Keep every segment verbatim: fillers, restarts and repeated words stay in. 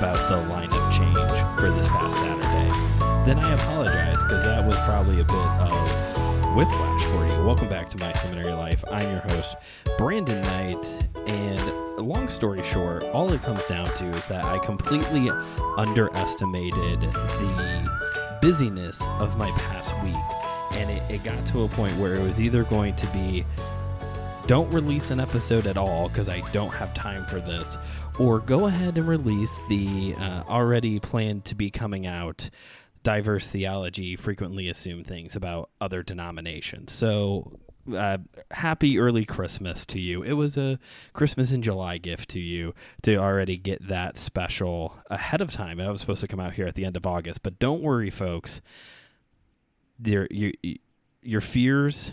about the lineup change for this past Saturday, then I apologize because that was probably a bit of whiplash for you. Welcome back to My Seminary Life. I'm your host, Brandon Knight, and long story short, all it comes down to is that I completely underestimated the busyness of my past week, and it, it got to a point where it was either going to be don't release an episode at all because I don't have time for this, or go ahead and release the uh, already planned to be coming out Diverse Theology Frequently Assumed Things About Other Denominations. So uh, happy early Christmas to you. It was a Christmas in July gift to you to already get that special ahead of time. I was supposed to come out here at the end of August, but don't worry, folks. There, you, your fears...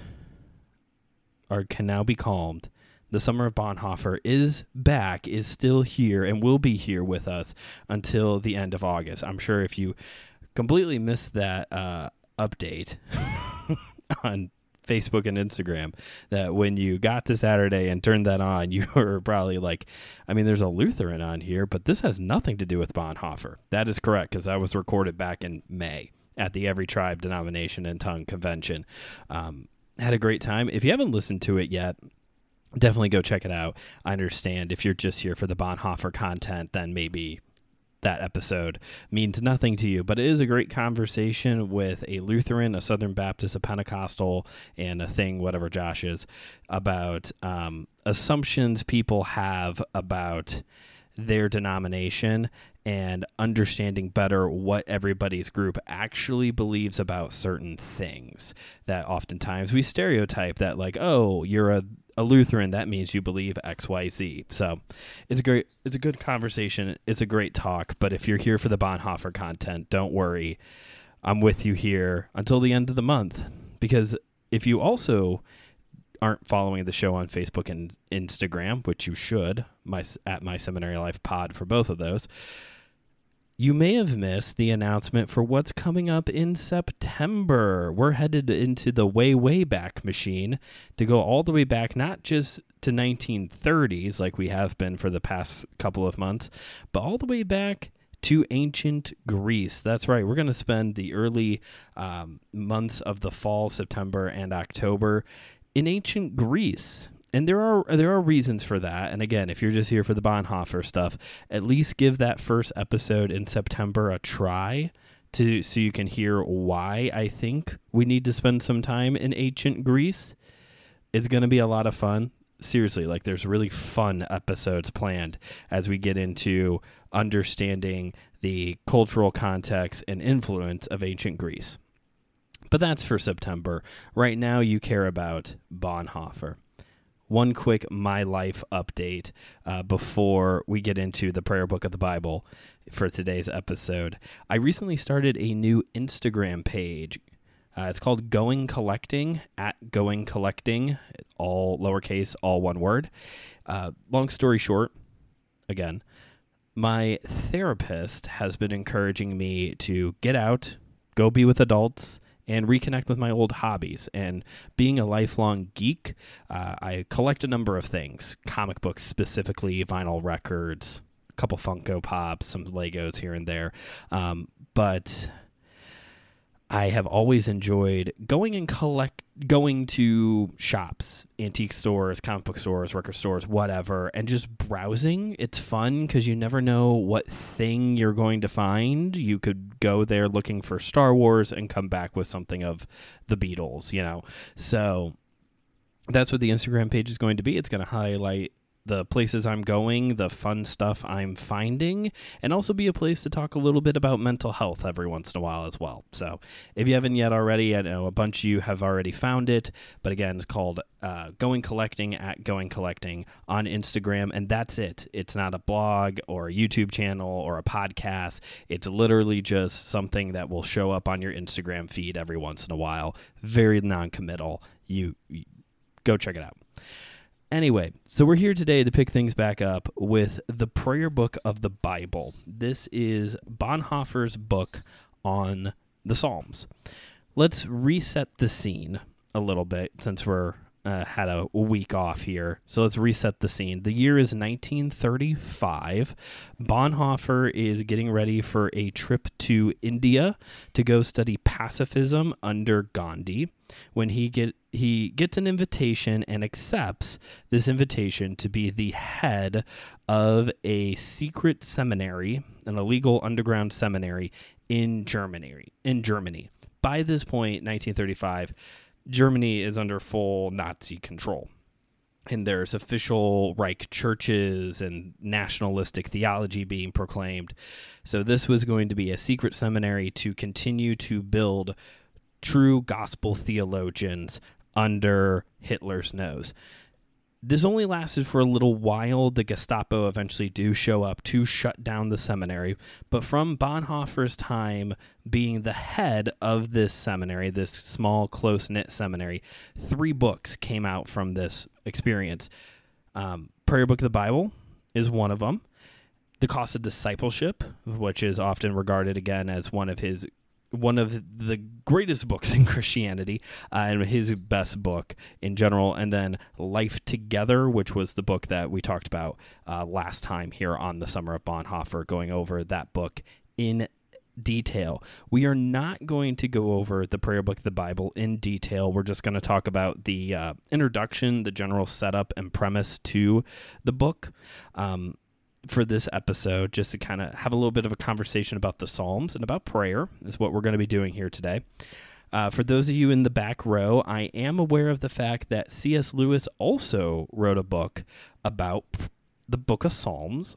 Are, can now be calmed. The summer of Bonhoeffer is back, is still here, and will be here with us until the end of August. I'm sure if you completely missed that uh, update on Facebook and Instagram, that when you got to Saturday and turned that on, you were probably like, I mean, there's a Lutheran on here, but this has nothing to do with Bonhoeffer. That is correct, because that was recorded back in May at the Every Tribe, Denomination, and Tongue Convention. Um, Had a great time. If you haven't listened to it yet, definitely go check it out. I understand if you're just here for the Bonhoeffer content, then maybe that episode means nothing to you. But it is a great conversation with a Lutheran, a Southern Baptist, a Pentecostal, and a thing, whatever Josh is, about um, assumptions people have about their denomination and understanding better what everybody's group actually believes about certain things. That oftentimes we stereotype that, like, oh, you're a, a Lutheran, that means you believe X, Y, Z. So it's great. It's a good conversation. It's a great talk. But if you're here for the Bonhoeffer content, don't worry. I'm with you here until the end of the month. Because if you also aren't following the show on Facebook and Instagram, which you should, my at My Seminary Life Pod for both of those, you may have missed the announcement for what's coming up in September. We're headed into the way, way back machine to go all the way back, not just to nineteen thirties like we have been for the past couple of months, but all the way back to ancient Greece. That's right. We're going to spend the early um, months of the fall, September and October, in ancient Greece. And there are there are reasons for that. And again, if you're just here for the Bonhoeffer stuff, at least give that first episode in September a try to so you can hear why I think we need to spend some time in ancient Greece. It's going to be a lot of fun. Seriously, like, there's really fun episodes planned as we get into understanding the cultural context and influence of ancient Greece. But that's for September. Right now, you care about Bonhoeffer. One quick My Life update uh, before we get into the Prayer Book of the Bible for today's episode. I recently started a new Instagram page. Uh, it's called Going Collecting, at Going Collecting, all lowercase, all one word. Uh, long story short, again, my therapist has been encouraging me to get out, go be with adults, and reconnect with my old hobbies. And being a lifelong geek, uh, I collect a number of things, comic books specifically, vinyl records, a couple Funko Pops, some Legos here and there. Um, but I have always enjoyed going and collect, going to shops, antique stores, comic book stores, record stores, whatever, and just browsing. It's fun because you never know what thing you're going to find. You could go there looking for Star Wars and come back with something of the Beatles, you know. So that's what the Instagram page is going to be. It's going to highlight the places I'm going, the fun stuff I'm finding, and also be a place to talk a little bit about mental health every once in a while as well. So if you haven't yet already, I know a bunch of you have already found it, but again, it's called uh, Going Collecting, at Going Collecting on Instagram, and that's it. It's not a blog or a YouTube channel or a podcast. It's literally just something that will show up on your Instagram feed every once in a while. Very non-committal. You, you go check it out. Anyway, so we're here today to pick things back up with the Prayer Book of the Bible. This is Bonhoeffer's book on the Psalms. Let's reset the scene a little bit since we're uh, had a week off here, so let's reset the scene. The year is nineteen thirty-five. Bonhoeffer is getting ready for a trip to India to go study pacifism under Gandhi when he get he gets an invitation and accepts this invitation to be the head of a secret seminary, an illegal underground seminary in Germany. In Germany. By this point, nineteen thirty-five, Germany is under full Nazi control. And there's official Reich churches and nationalistic theology being proclaimed. So this was going to be a secret seminary to continue to build true gospel theologians under Hitler's nose. This only lasted for a little while. The Gestapo eventually do show up to shut down the seminary. But from Bonhoeffer's time being the head of this seminary, this small, close-knit seminary, three books came out from this experience. Um, Prayer Book of the Bible is one of them. The Cost of Discipleship, which is often regarded, again, as one of his one of the greatest books in Christianity, uh, and his best book in general, and then Life Together, which was the book that we talked about uh, last time here on the Summer of Bonhoeffer, going over that book in detail. We are not going to go over the Prayer Book of the Bible in detail. We're just going to talk about the uh, introduction, the general setup and premise to the book. Um, for this episode, just to kind of have a little bit of a conversation about the Psalms and about prayer is what we're going to be doing here today. Uh, for those of you in the back row, I am aware of the fact that C S Lewis also wrote a book about the book of Psalms,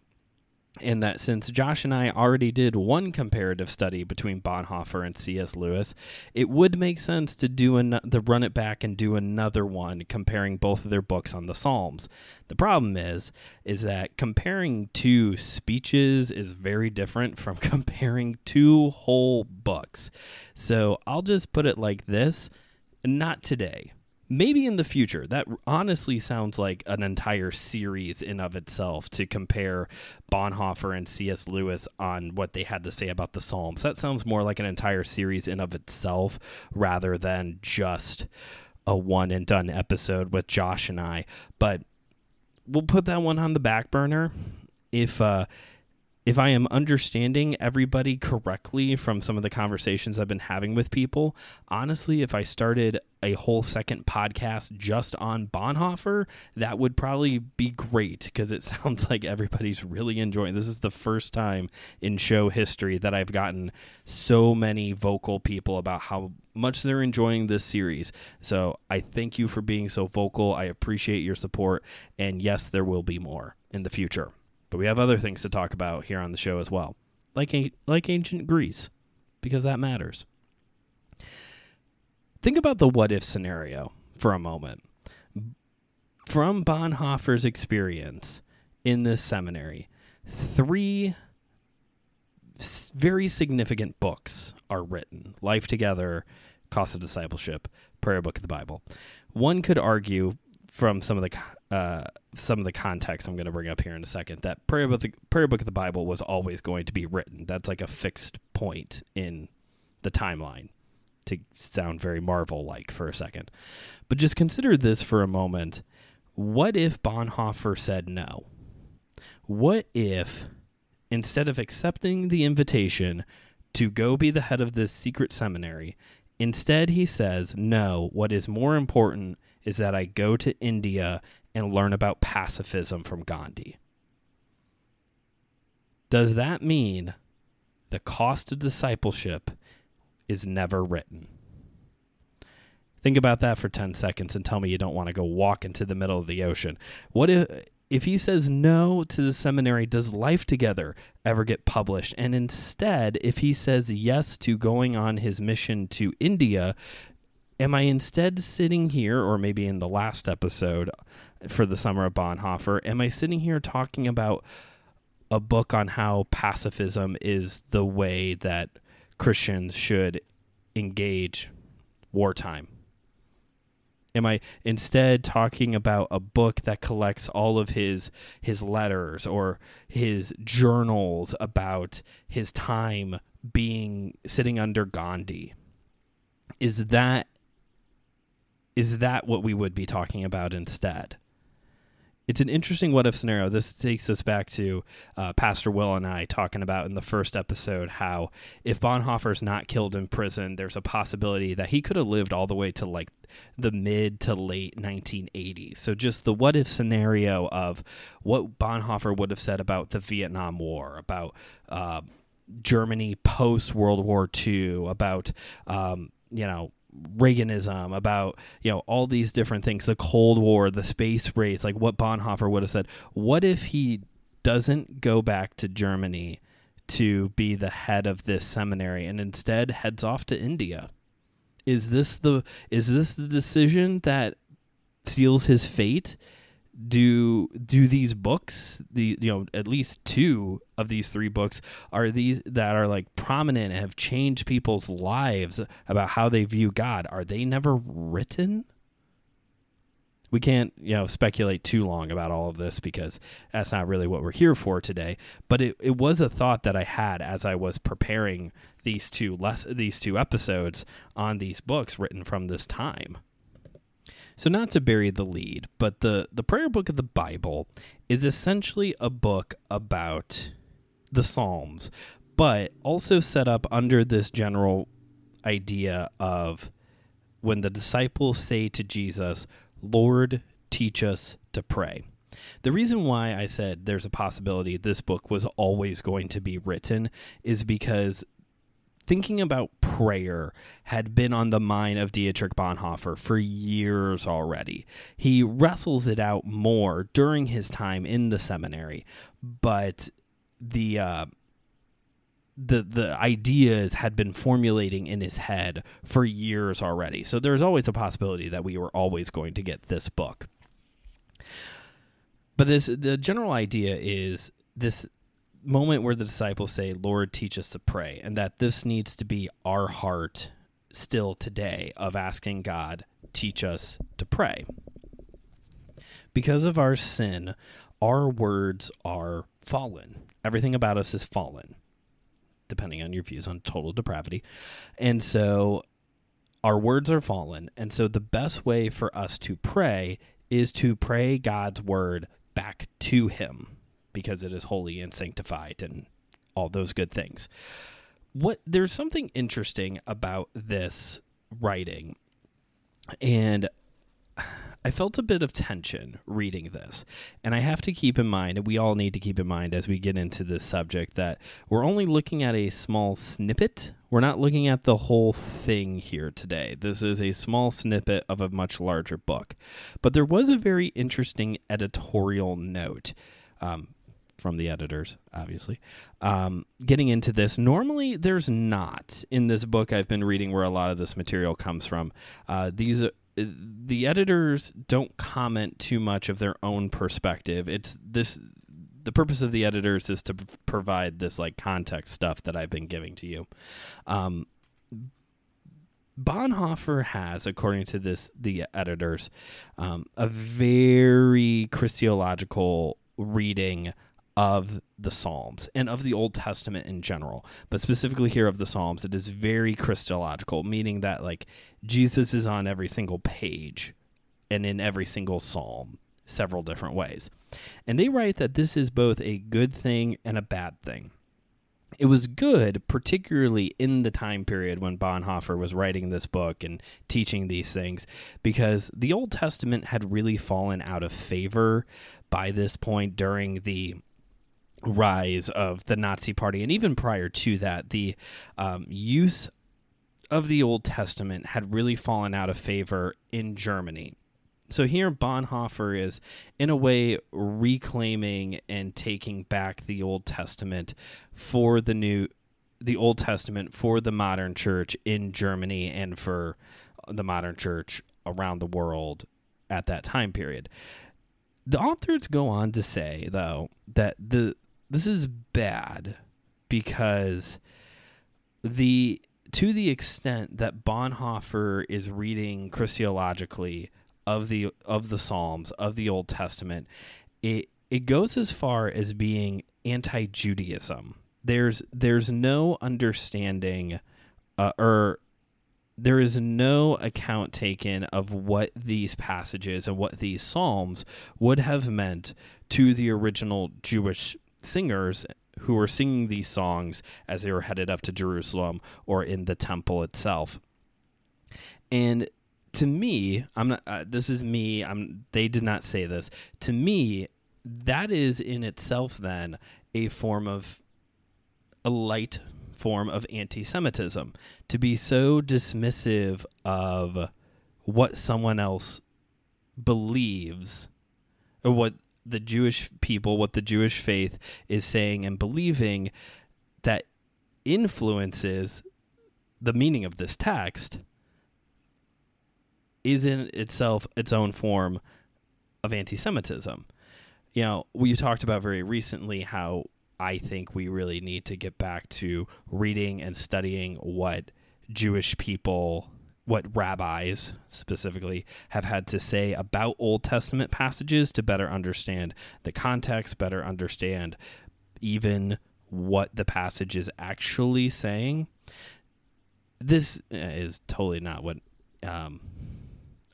and that since Josh and I already did one comparative study between Bonhoeffer and C S Lewis, it would make sense to do an- the run it back and do another one comparing both of their books on the Psalms. The problem is, is that comparing two speeches is very different from comparing two whole books. So I'll just put it like this, not today. Maybe in the future. That honestly sounds like an entire series in of itself, to compare Bonhoeffer and C S Lewis on what they had to say about the Psalms. That sounds more like an entire series in of itself rather than just a one and done episode with Josh and I. But we'll put that one on the back burner. If uh, if I am understanding everybody correctly from some of the conversations I've been having with people, honestly, if I started a whole second podcast just on Bonhoeffer, that would probably be great, because it sounds like everybody's really enjoying. This is the first time in show history that I've gotten so many vocal people about how much they're enjoying this series. So I thank you for being so vocal. I appreciate your support. And yes, there will be more in the future. But we have other things to talk about here on the show as well, like like ancient Greece, because that matters. Think about the what-if scenario for a moment. From Bonhoeffer's experience in this seminary, three very significant books are written: Life Together, Cost of Discipleship, Prayer Book of the Bible. One could argue, from some of the uh, some of the context I'm going to bring up here in a second, that Prayer Book, the, Prayer Book of the Bible was always going to be written. That's like a fixed point in the timeline, to sound very Marvel-like for a second. But just consider this for a moment. What if Bonhoeffer said no? What if, instead of accepting the invitation to go be the head of this secret seminary, instead he says, no, what is more important is that I go to India and learn about pacifism from Gandhi? Does that mean the cost of discipleship is never written? Think about that for ten seconds and tell me you don't want to go walk into the middle of the ocean. What if, if he says no to the seminary, does Life Together ever get published? And instead, if he says yes to going on his mission to India, am I instead sitting here, or maybe in the last episode for the Summer of Bonhoeffer, am I sitting here talking about a book on how pacifism is the way that Christians should engage wartime? Am I instead talking about a book that collects all of his his letters or his journals about his time being sitting under Gandhi? Is that is that what we would be talking about instead? It's an interesting what-if scenario. This takes us back to uh, Pastor Will and I talking about in the first episode how if Bonhoeffer's not killed in prison, there's a possibility that he could have lived all the way to like the mid to late nineteen eighties. So just the what-if scenario of what Bonhoeffer would have said about the Vietnam War, about uh, Germany post-World War Two, about, um, you know, Reaganism, about, you know, all these different things, the Cold War, the space race, like what Bonhoeffer would have said. What if he doesn't go back to Germany to be the head of this seminary and instead heads off to India? Is this the is this the decision that seals his fate? Do do these books, the you know, at least two of these three books are these that are like prominent and have changed people's lives about how they view God, are they never written? We can't, you know, speculate too long about all of this because that's not really what we're here for today. But it, it was a thought that I had as I was preparing these two less these two episodes on these books written from this time. So not to bury the lead, but the, the Prayer Book of the Bible is essentially a book about the Psalms, but also set up under this general idea of when the disciples say to Jesus, "Lord, teach us to pray." The reason why I said there's a possibility this book was always going to be written is because thinking about prayer had been on the mind of Dietrich Bonhoeffer for years already. He wrestles it out more during his time in the seminary, but the uh, the the ideas had been formulating in his head for years already. So there's always a possibility that we were always going to get this book. But this the general idea is this moment where the disciples say, "Lord, teach us to pray," and that this needs to be our heart still today of asking God, teach us to pray. Because of our sin, our words are fallen. Everything about us is fallen, depending on your views on total depravity. And so our words are fallen. And so the best way for us to pray is to pray God's word back to him, because it is holy and sanctified and all those good things. What there's something interesting about this writing, and I felt a bit of tension reading this. And I have to keep in mind, and we all need to keep in mind as we get into this subject, that we're only looking at a small snippet. We're not looking at the whole thing here today. This is a small snippet of a much larger book. But there was a very interesting editorial note um, from the editors, obviously, um, getting into this. Normally there's not in this book I've been reading where a lot of this material comes from. Uh, these, uh, the editors don't comment too much of their own perspective. It's this, the purpose of the editors is to p- provide this like context stuff that I've been giving to you. Um, Bonhoeffer has, according to this, the editors, um, a very Christological reading of the Psalms and of the Old Testament in general, but specifically here of the Psalms, it is very Christological, meaning that like Jesus is on every single page and in every single Psalm several different ways. And they write that this is both a good thing and a bad thing. It was good, particularly in the time period when Bonhoeffer was writing this book and teaching these things, because the Old Testament had really fallen out of favor by this point during the rise of the Nazi Party. And even prior to that, the um, use of the Old Testament had really fallen out of favor in Germany. So here Bonhoeffer is, in a way, reclaiming and taking back the Old Testament for the new, the Old Testament for the modern church in Germany and for the modern church around the world at that time period. The authors go on to say, though, that the this is bad because the to the extent that Bonhoeffer is reading Christologically of the of the Psalms, of the Old Testament, it it goes as far as being anti-Judaism. There's there's no understanding uh, or there is no account taken of what these passages and what these psalms would have meant to the original Jewish singers who were singing these songs as they were headed up to Jerusalem or in the temple itself. And to me, I'm not, uh, this is me, I'm, they did not say this. To me, that is in itself then a form of, a light form of anti-Semitism, to be so dismissive of what someone else believes, or what the Jewish people, what the Jewish faith is saying and believing, that influences the meaning of this text, is in itself its own form of anti-Semitism. You know, we talked about very recently how I think we really need to get back to reading and studying what Jewish people, what rabbis specifically, have had to say about Old Testament passages to better understand the context, better understand even what the passage is actually saying. This is totally not what... Um,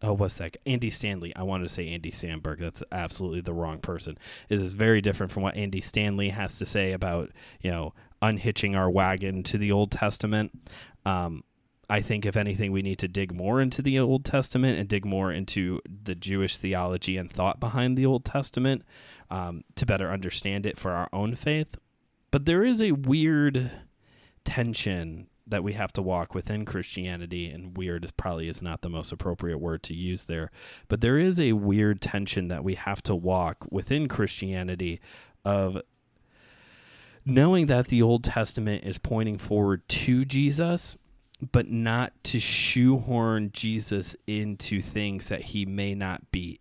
Oh, what's that? Andy Stanley. I wanted to say Andy Samberg. That's absolutely the wrong person. This is very different from what Andy Stanley has to say about, you know, unhitching our wagon to the Old Testament. Um, I think, if anything, we need to dig more into the Old Testament and dig more into the Jewish theology and thought behind the Old Testament um, to better understand it for our own faith. But there is a weird tension that we have to walk within Christianity, and weird is probably is not the most appropriate word to use there, but there is a weird tension that we have to walk within Christianity of knowing that the Old Testament is pointing forward to Jesus, but not to shoehorn Jesus into things that he may not be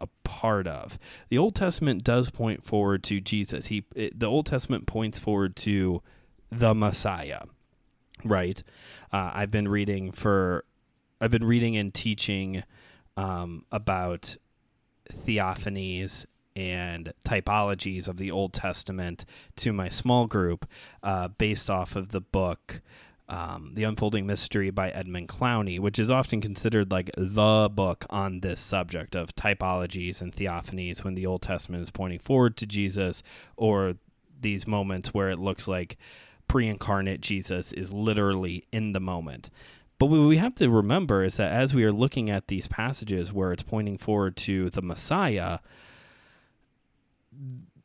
a part of. The Old Testament does point forward to Jesus. He, it, the Old Testament points forward to the Messiah. Right. Uh, I've been reading for, I've been reading and teaching um, about theophanies and typologies of the Old Testament to my small group uh, based off of the book, um, The Unfolding Mystery by Edmund Clowney, which is often considered like the book on this subject of typologies and theophanies when the Old Testament is pointing forward to Jesus, or these moments where it looks like pre-incarnate Jesus is literally in the moment. But what we have to remember is that as we are looking at these passages where it's pointing forward to the Messiah,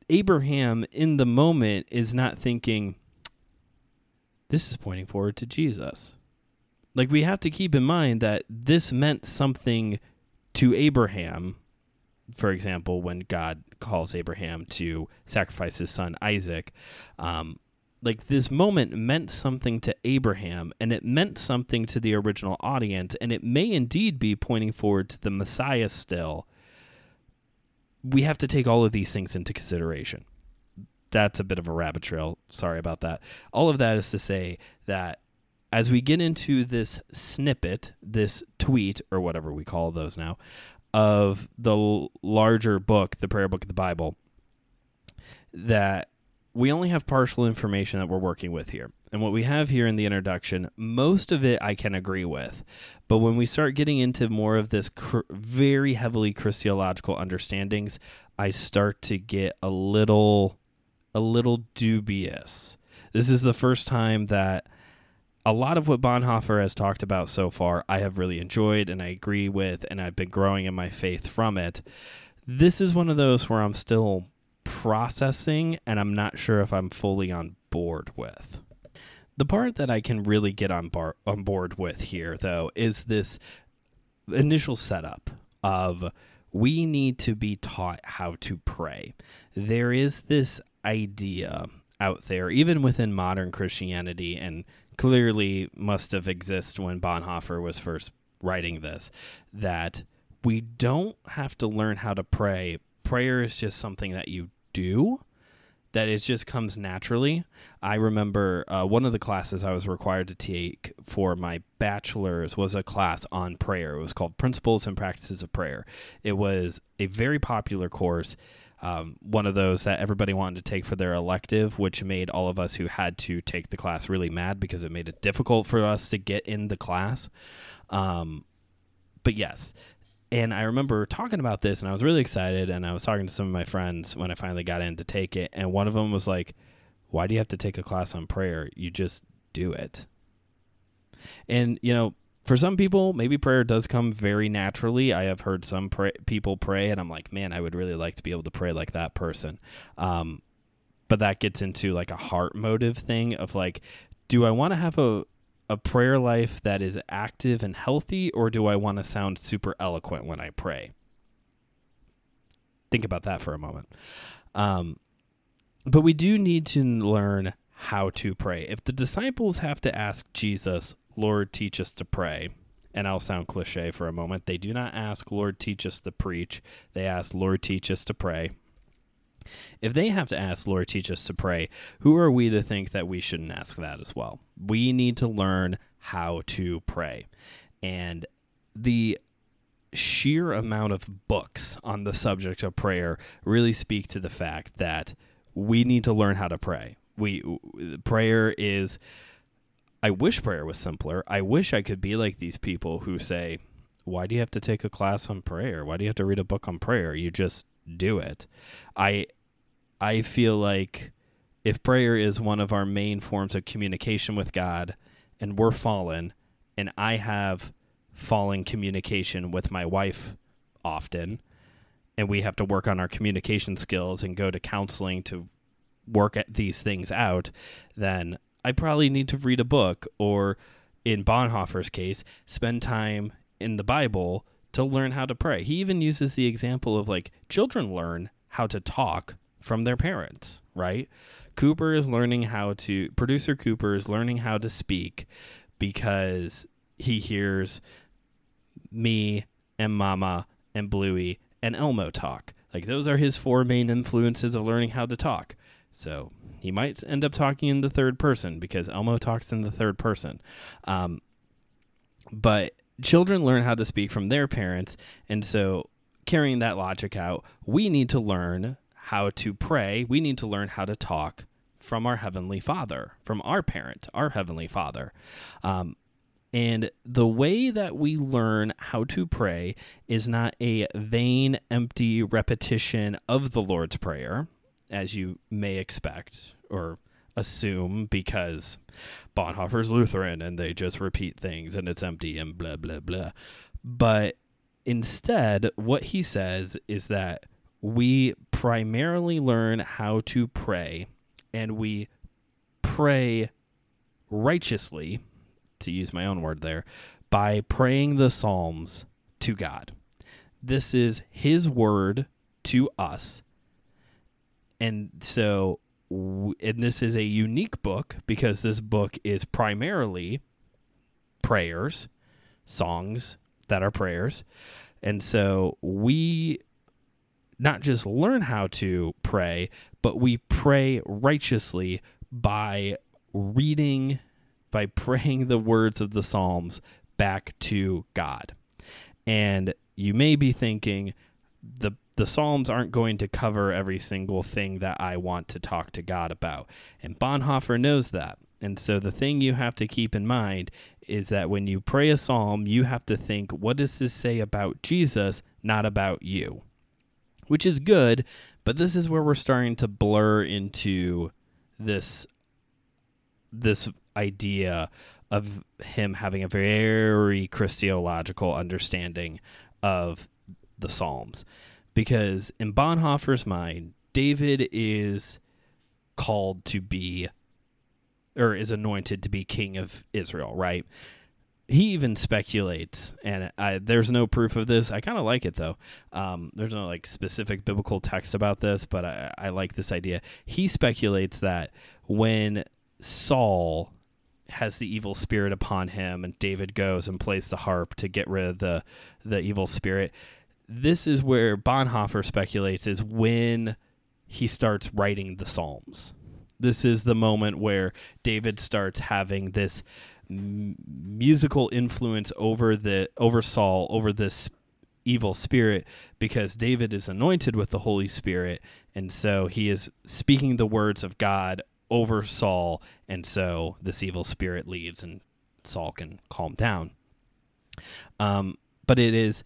Abraham in the moment is not thinking, this is pointing forward to Jesus. Like, we have to keep in mind that this meant something to Abraham. For example, when God calls Abraham to sacrifice his son Isaac, um, like, this moment meant something to Abraham, and it meant something to the original audience, and it may indeed be pointing forward to the Messiah still. We have to take all of these things into consideration. That's a bit of a rabbit trail. Sorry about that. All of that is to say that as we get into this snippet, this tweet, or whatever we call those now, of the larger book, the Prayer Book of the Bible, that we only have partial information that we're working with here. And what we have here in the introduction, most of it I can agree with. But when we start getting into more of this cr- very heavily Christological understandings, I start to get a little, a little dubious. This is the first time that a lot of what Bonhoeffer has talked about so far, I have really enjoyed and I agree with, and I've been growing in my faith from it. This is one of those where I'm still processing, and I'm not sure if I'm fully on board with. The part that I can really get on, bar- on board with here, though, is this initial setup of we need to be taught how to pray. There is this idea out there, even within modern Christianity, and clearly must have existed when Bonhoeffer was first writing this, that we don't have to learn how to pray. Prayer is just something that you do, that it just comes naturally. I remember uh, one of the classes I was required to take for my bachelor's was a class on prayer. It was called Principles and Practices of Prayer. It was a very popular course. um, one of those that everybody wanted to take for their elective, which made all of us who had to take the class really mad because it made it difficult for us to get in the class. Um, but yes. And I remember talking about this, and I was really excited, and I was talking to some of my friends when I finally got in to take it, and one of them was like, why do you have to take a class on prayer? You just do it. And, you know, for some people, maybe prayer does come very naturally. I have heard some pray- people pray, and I'm like, man, I would really like to be able to pray like that person. Um, but that gets into, like, a heart motive thing of, like, do I want to have a... a prayer life that is active and healthy, or do I want to sound super eloquent when I pray? Think about that for a moment. Um, but we do need to learn how to pray. If the disciples have to ask Jesus, Lord, teach us to pray, and I'll sound cliche for a moment, they do not ask, Lord, teach us to preach. They ask, Lord, teach us to pray. If they have to ask, Lord, teach us to pray, who are we to think that we shouldn't ask that as well? We need to learn how to pray. And the sheer amount of books on the subject of prayer really speak to the fact that we need to learn how to pray. We prayer is, I wish prayer was simpler. I wish I could be like these people who say, why do you have to take a class on prayer? Why do you have to read a book on prayer? You just do it. I I feel like if prayer is one of our main forms of communication with God, and we're fallen, and I have fallen communication with my wife often, and we have to work on our communication skills and go to counseling to work at these things out, then I probably need to read a book, or in Bonhoeffer's case, spend time in the Bible to learn how to pray. He even uses the example of, like, children learn how to talk from their parents, right? Cooper is learning how to, producer Cooper is learning how to speak because he hears me and Mama and Bluey and Elmo talk. Like, those are his four main influences of learning how to talk. So he might end up talking in the third person because Elmo talks in the third person. Um, but children learn how to speak from their parents, and so carrying that logic out, we need to learn how to pray. We need to learn how to talk from our Heavenly Father, from our parent, our Heavenly Father. Um, and the way that we learn how to pray is not a vain, empty repetition of the Lord's Prayer, as you may expect or assume, because Bonhoeffer's Lutheran and they just repeat things and it's empty and blah, blah, blah. But instead, what he says is that we primarily learn how to pray, and we pray righteously, to use my own word there, by praying the Psalms to God. This is his word to us. And so And this is a unique book because this book is primarily prayers, songs that are prayers. And so we not just learn how to pray, but we pray righteously by reading, by praying the words of the Psalms back to God. And you may be thinking, the The Psalms aren't going to cover every single thing that I want to talk to God about. And Bonhoeffer knows that. And so the thing you have to keep in mind is that when you pray a psalm, you have to think, what does this say about Jesus, not about you? Which is good, but this is where we're starting to blur into this, this idea of him having a very Christological understanding of the Psalms. Because in Bonhoeffer's mind, David is called to be, or is anointed to be king of Israel, right? He even speculates, and I, there's no proof of this. I kind of like it, though. Um, there's no like specific biblical text about this, but I, I like this idea. He speculates that when Saul has the evil spirit upon him and David goes and plays the harp to get rid of the, the evil spirit, this is where Bonhoeffer speculates is when he starts writing the Psalms. This is the moment where David starts having this m- musical influence over the over Saul, over this evil spirit, because David is anointed with the Holy Spirit, and so he is speaking the words of God over Saul, and so this evil spirit leaves and Saul can calm down. Um, but it is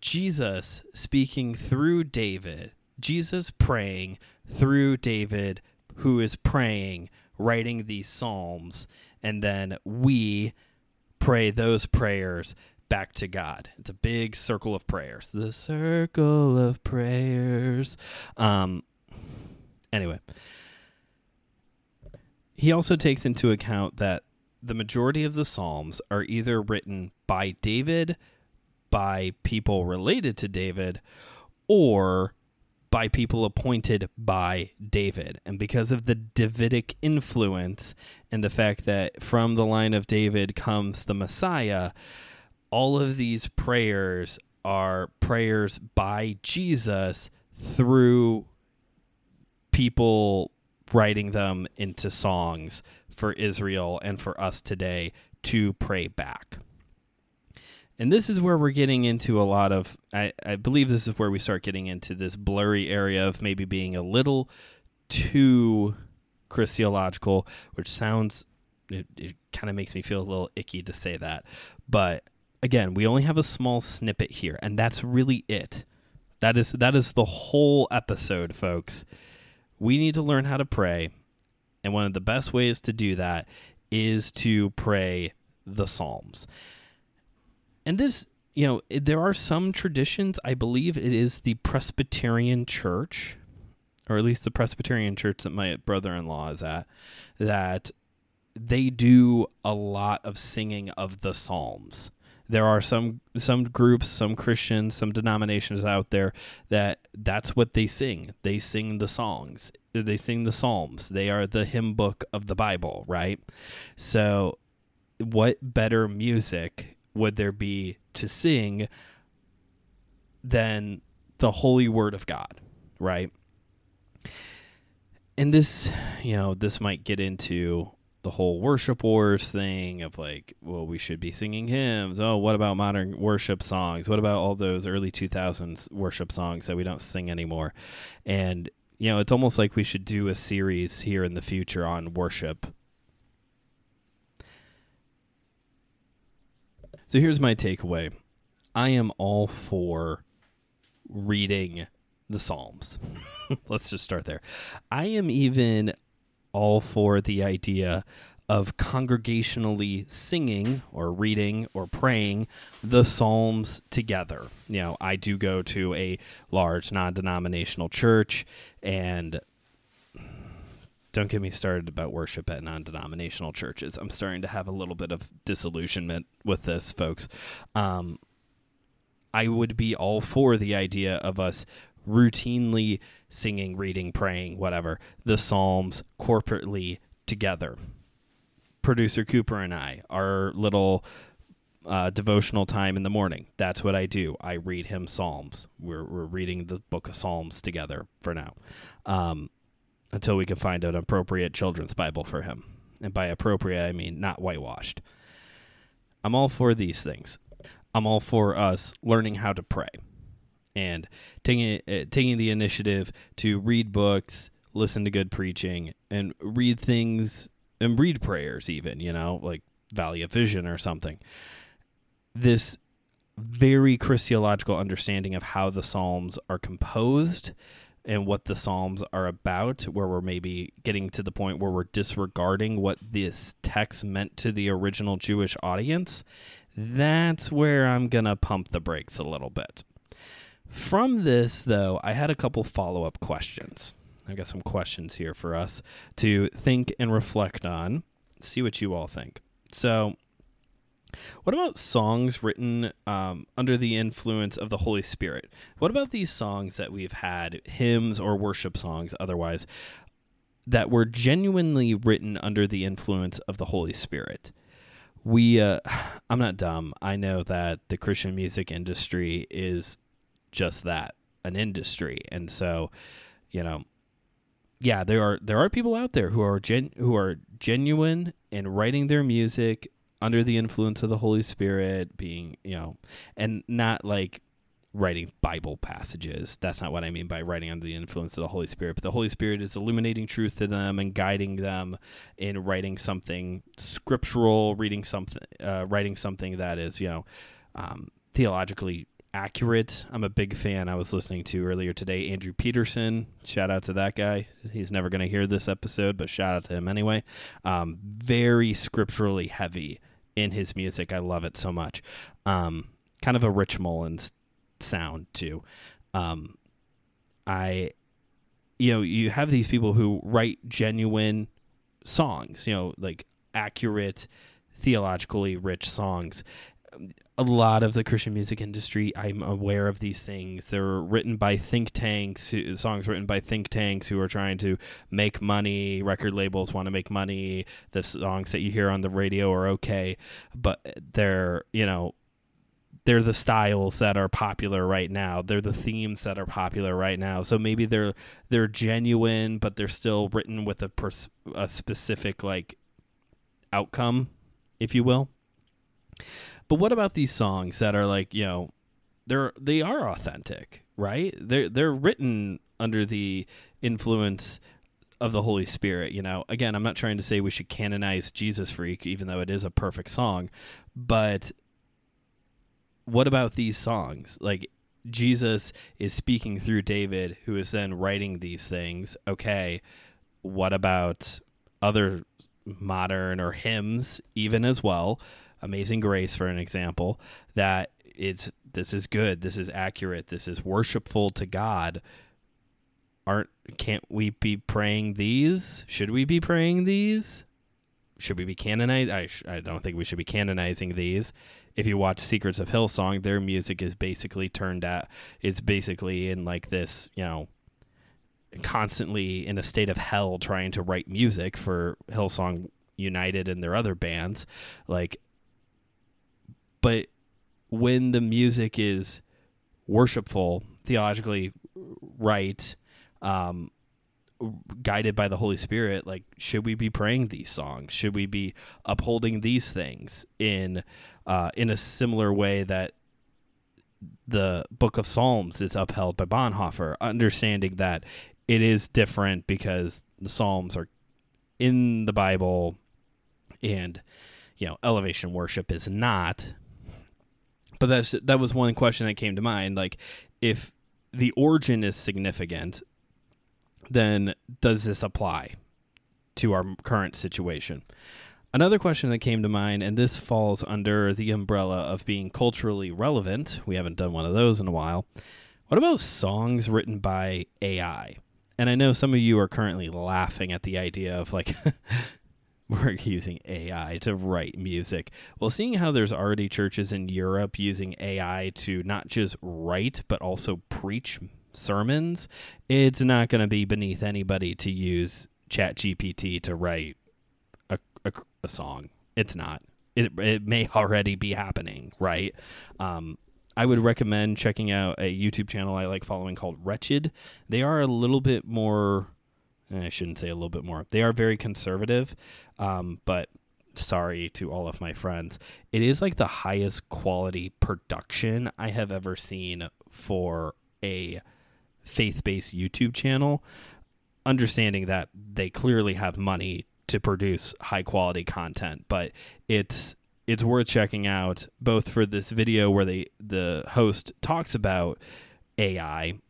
Jesus speaking through David, Jesus praying through David, who is praying, writing these psalms, and then we pray those prayers back to God. It's a big circle of prayers. The circle of prayers. Um, anyway. He also takes into account that the majority of the Psalms are either written by David, by people related to David, or by people appointed by David. And because of the Davidic influence and the fact that from the line of David comes the Messiah, all of these prayers are prayers by Jesus through people writing them into songs for Israel and for us today to pray back. And this is where we're getting into a lot of, I, I believe this is where we start getting into this blurry area of maybe being a little too Christological, which sounds, it, it kind of makes me feel a little icky to say that. But again, we only have a small snippet here, and that's really it. That is, that is the whole episode, folks. We need to learn how to pray, and one of the best ways to do that is to pray the Psalms. And this, you know, there are some traditions, I believe it is the Presbyterian Church, or at least the Presbyterian Church that my brother-in-law is at, that they do a lot of singing of the Psalms. There are some some groups, some Christians, some denominations out there that that's what they sing. They sing the songs. They sing the Psalms. They are the hymn book of the Bible, right? So what better music would there be to sing than the holy word of God, right? And this, you know, this might get into the whole worship wars thing of like, well, we should be singing hymns. Oh, what about modern worship songs? What about all those early two thousands worship songs that we don't sing anymore? And, you know, it's almost like we should do a series here in the future on worship. So here's my takeaway. I am all for reading the Psalms. Let's just start there. I am even all for the idea of congregationally singing or reading or praying the Psalms together. You know, I do go to a large non-denominational church, and don't get me started about worship at non-denominational churches. I'm starting to have a little bit of disillusionment with this, folks. Um, I would be all for the idea of us routinely singing, reading, praying, whatever, the Psalms corporately together. Producer Cooper and I, our little uh, devotional time in the morning, that's what I do. I read him Psalms. We're, we're reading the book of Psalms together for now, um, until we can find an appropriate children's Bible for him. And by appropriate, I mean not whitewashed. I'm all for these things. I'm all for us learning how to pray and taking uh, taking the initiative to read books, listen to good preaching, and read things, and read prayers even, you know, like Valley of Vision or something. This very Christological understanding of how the Psalms are composed and what the Psalms are about, where we're maybe getting to the point where we're disregarding what this text meant to the original Jewish audience, that's where I'm going to pump the brakes a little bit. From this, though, I had a couple follow-up questions. I've got some questions here for us to think and reflect on, see what you all think. So, what about songs written um, under the influence of the Holy Spirit? What about these songs that we've had, hymns or worship songs otherwise, that were genuinely written under the influence of the Holy Spirit? We, uh, I'm not dumb. I know that the Christian music industry is just that, an industry. And so, you know, yeah, there are there are people out there who are gen, who are genuine in writing their music under the influence of the Holy Spirit, being, you know, and not like writing Bible passages. That's not what I mean by writing under the influence of the Holy Spirit, but the Holy Spirit is illuminating truth to them and guiding them in writing something scriptural, reading something, uh, writing something that is, you know, um, theologically accurate. I'm a big fan. I was listening to earlier today, Andrew Peterson. Shout out to that guy. He's never going to hear this episode, but shout out to him anyway. Um, very scripturally heavy in his music. I love it so much. Um, kind of a Rich Mullins sound too. Um, I, you know, you have these people who write genuine songs, you know, like accurate, theologically rich songs. A lot of the Christian music industry, I'm aware of these things. They're written by think tanks, songs written by think tanks who are trying to make money. Record labels want to make money. The songs that you hear on the radio are okay, but they're, you know, they're the styles that are popular right now. They're the themes that are popular right now. So maybe they're they're genuine, but they're still written with a, pers- a specific like outcome, if you will. But what about these songs that are like, you know, they're they are authentic, right? They're they're written under the influence of the Holy Spirit. You know, again, I'm not trying to say we should canonize Jesus Freak, even though it is a perfect song, but what about these songs? Like, Jesus is speaking through David, who is then writing these things. Okay, what about other modern or hymns even as well? Amazing Grace, for an example, that it's, this is good, this is accurate, this is worshipful to God. Aren't, can't we be praying these? Should we be praying these? Should we be canonizing? I, sh- I don't think we should be canonizing these. If you watch Secrets of Hillsong, their music is basically turned at, it's basically in like this, you know, constantly in a state of hell trying to write music for Hillsong United and their other bands. Like, but when the music is worshipful, theologically right, um, guided by the Holy Spirit, like, should we be praying these songs? Should we be upholding these things in uh, in a similar way that the Book of Psalms is upheld by Bonhoeffer, understanding that it is different because the Psalms are in the Bible and, you know, elevation worship is not. But that's, that was one question that came to mind. Like, if the origin is significant, then does this apply to our current situation? Another question that came to mind, and this falls under the umbrella of being culturally relevant. We haven't done one of those in a while. What about songs written by A I? And I know some of you are currently laughing at the idea of like, we're using A I to write music. Well, seeing how there's already churches in Europe using A I to not just write, but also preach sermons, it's not going to be beneath anybody to use Chat G P T to write a, a, a song. It's not. It it may already be happening, right? Um, I would recommend checking out a YouTube channel I like following called Wretched. They are a little bit more, I shouldn't say a little bit more, they are very conservative, um, but sorry to all of my friends. It is like the highest quality production I have ever seen for a faith-based YouTube channel, understanding that they clearly have money to produce high quality content, but it's it's worth checking out, both for this video where they the host talks about A I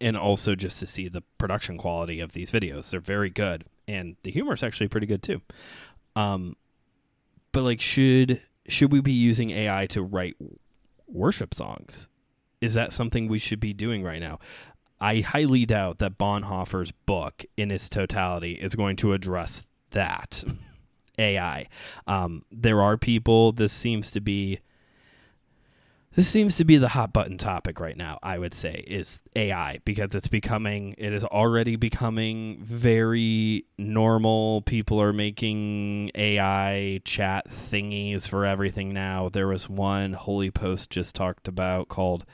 and also just to see the production quality of these videos. They're very good, and the humor is actually pretty good too. Um, but like, should should we be using A I to write worship songs? Is that something we should be doing right now? I highly doubt that Bonhoeffer's book in its totality is going to address that A I. Um, there are people, this seems to be, this seems to be the hot button topic right now, I would say, is A I, because it's becoming, it is already becoming very normal. People are making A I chat thingies for everything now. There was one Holy Post just talked about called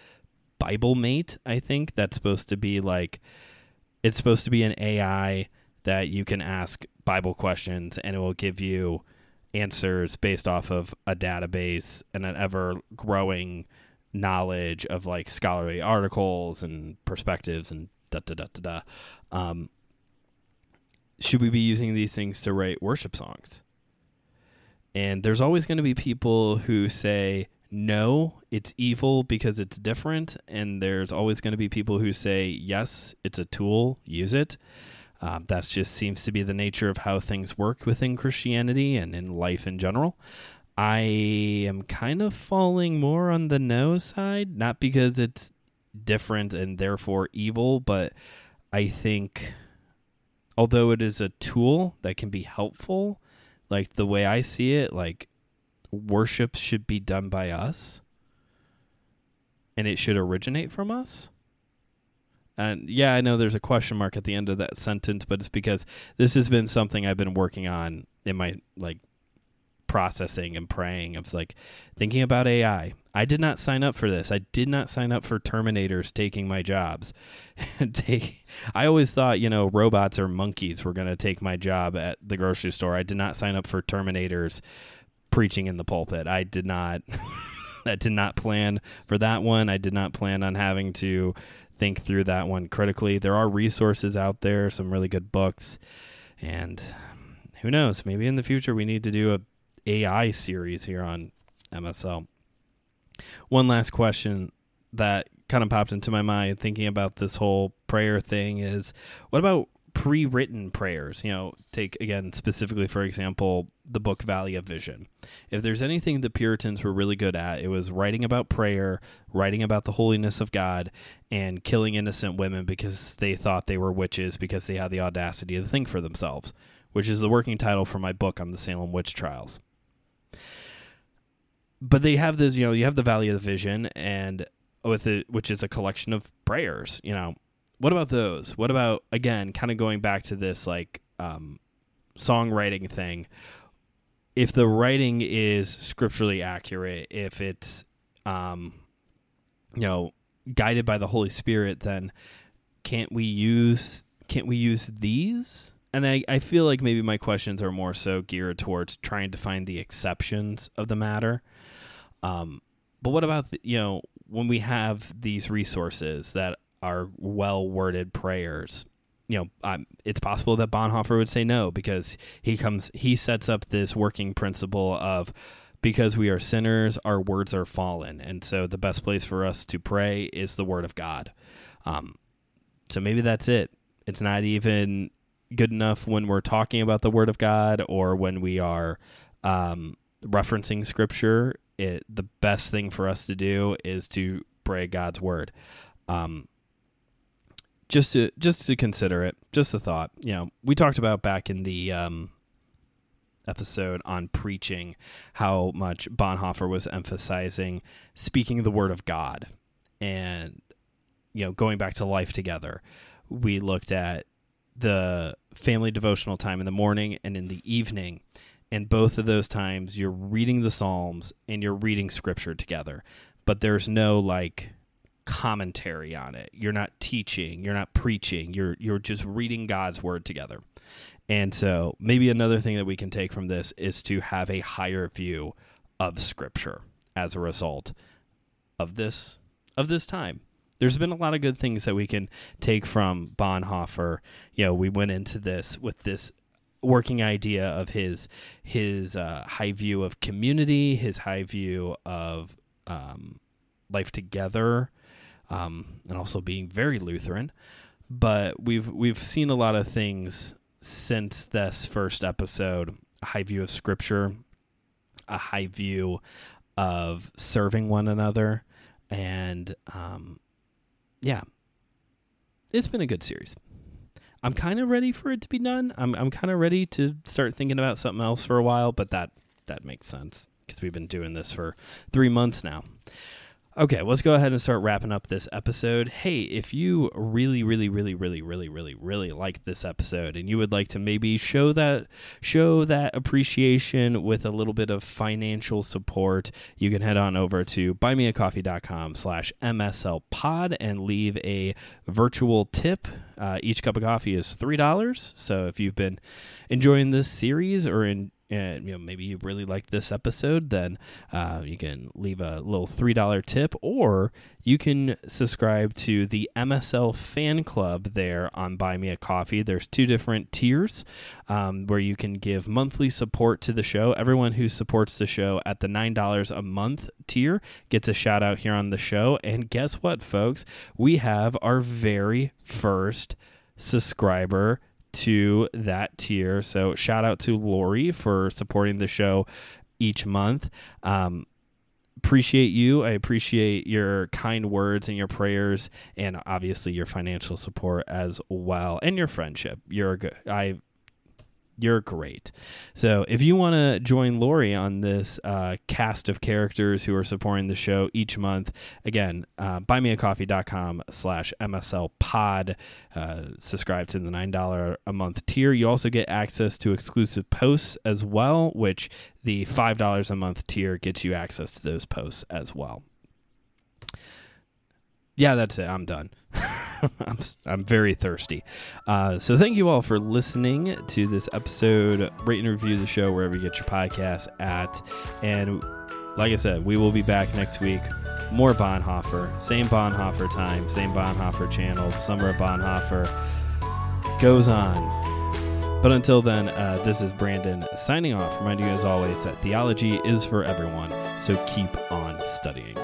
Bible Mate, I think, that's supposed to be like, it's supposed to be an A I that you can ask Bible questions and it will give you answers based off of a database and an ever growing knowledge of like scholarly articles and perspectives and da da da da da. Um, should we be using these things to write worship songs? And there's always going to be people who say, no, it's evil because it's different. And there's always going to be people who say, yes, it's a tool, use it. Um, that just seems to be the nature of how things work within Christianity and in life in general. I am kind of falling more on the no side, not because it's different and therefore evil, but I think although it is a tool that can be helpful, like the way I see it, like worship should be done by us and it should originate from us. And yeah, I know there's a question mark at the end of that sentence, but it's because this has been something I've been working on in my like processing and praying of like thinking about A I. I did not sign up for this. I did not sign up for Terminators taking my jobs. take, I always thought, you know, robots or monkeys were going to take my job at the grocery store. I did not sign up for Terminators preaching in the pulpit. I did not, I did not plan for that one. I did not plan on having to think through that one critically. There are resources out there, some really good books, and who knows, maybe in the future we need to do a A I series here on M S L. One last question that kind of popped into my mind thinking about this whole prayer thing is, what about pre-written prayers? You know, take again, specifically, for example, the book Valley of Vision. If there's anything the Puritans were really good at, it was writing about prayer, writing about the holiness of God, and killing innocent women because they thought they were witches because they had the audacity to think for themselves, which is the working title for my book on the Salem Witch Trials. But they have this, you know, you have the Valley of the Vision, and with it, which is a collection of prayers. You know, what about those? What about, again, kind of going back to this like um, songwriting thing? If the writing is scripturally accurate, if it's, um, you know, guided by the Holy Spirit, then can't we use can't we use these? And I, I feel like maybe my questions are more so geared towards trying to find the exceptions of the matter. Um, but what about, the, you know, when we have these resources that are well-worded prayers, you know, um, it's possible that Bonhoeffer would say no, because he comes, he sets up this working principle of, because we are sinners, our words are fallen. And so the best place for us to pray is the word of God. Um, so maybe that's it. It's not even good enough when we're talking about the word of God or when we are um, referencing scripture. It, the best thing for us to do is to pray God's word. Um, just to, just to consider it, just a thought, you know, we talked about back in the um, episode on preaching, how much Bonhoeffer was emphasizing speaking the word of God and, you know, going back to life together. We looked at the family devotional time in the morning and in the evening. And both of those times you're reading the Psalms and you're reading scripture together, but there's no like commentary on it. You're not teaching, you're not preaching, you're, you're just reading God's word together. And so maybe another thing that we can take from this is to have a higher view of scripture as a result of this, of this time. There's been a lot of good things that we can take from Bonhoeffer. You know, we went into this with this working idea of his his uh, high view of community, his high view of um, life together, um, and also being very Lutheran. But we've we've seen a lot of things since this first episode: a high view of Scripture, a high view of serving one another, and um, yeah, it's been a good series. I'm kind of ready for it to be done. I'm I'm kind of ready to start thinking about something else for a while, but that, that makes sense because we've been doing this for three months now. Okay, let's go ahead and start wrapping up this episode. Hey, if you really, really, really, really, really, really, really like this episode and you would like to maybe show that show that appreciation with a little bit of financial support, you can head on over to buymeacoffee.com slash mslpod and leave a virtual tip. Uh, each cup of coffee is three dollars. So if you've been enjoying this series or in and you know, maybe you really liked this episode, then uh, you can leave a little three dollar tip, or you can subscribe to the M S L fan club there on Buy Me a Coffee. There's two different tiers um, where you can give monthly support to the show. Everyone who supports the show at the nine dollars a month tier gets a shout out here on the show. And guess what, folks? We have our very first subscriber to that tier. So shout out to Lori for supporting the show each month. Um, appreciate you. I appreciate your kind words and your prayers, and obviously your financial support as well, and your friendship. You're good. I, you're great. So if you want to join Lori on this uh, cast of characters who are supporting the show each month, again, uh, buymeacoffee.com slash MSL pod. Uh, subscribe to the nine dollars a month tier. You also get access to exclusive posts as well, which the five dollars a month tier gets you access to those posts as well. Yeah, that's it. I'm done. I'm, I'm very thirsty. Uh, so thank you all for listening to this episode. Rate and review the show wherever you get your podcasts at. And like I said, we will be back next week. More Bonhoeffer. Same Bonhoeffer time. Same Bonhoeffer channel. Summer of Bonhoeffer goes on. But until then, uh, this is Brandon signing off, reminding you as always that theology is for everyone. So keep on studying.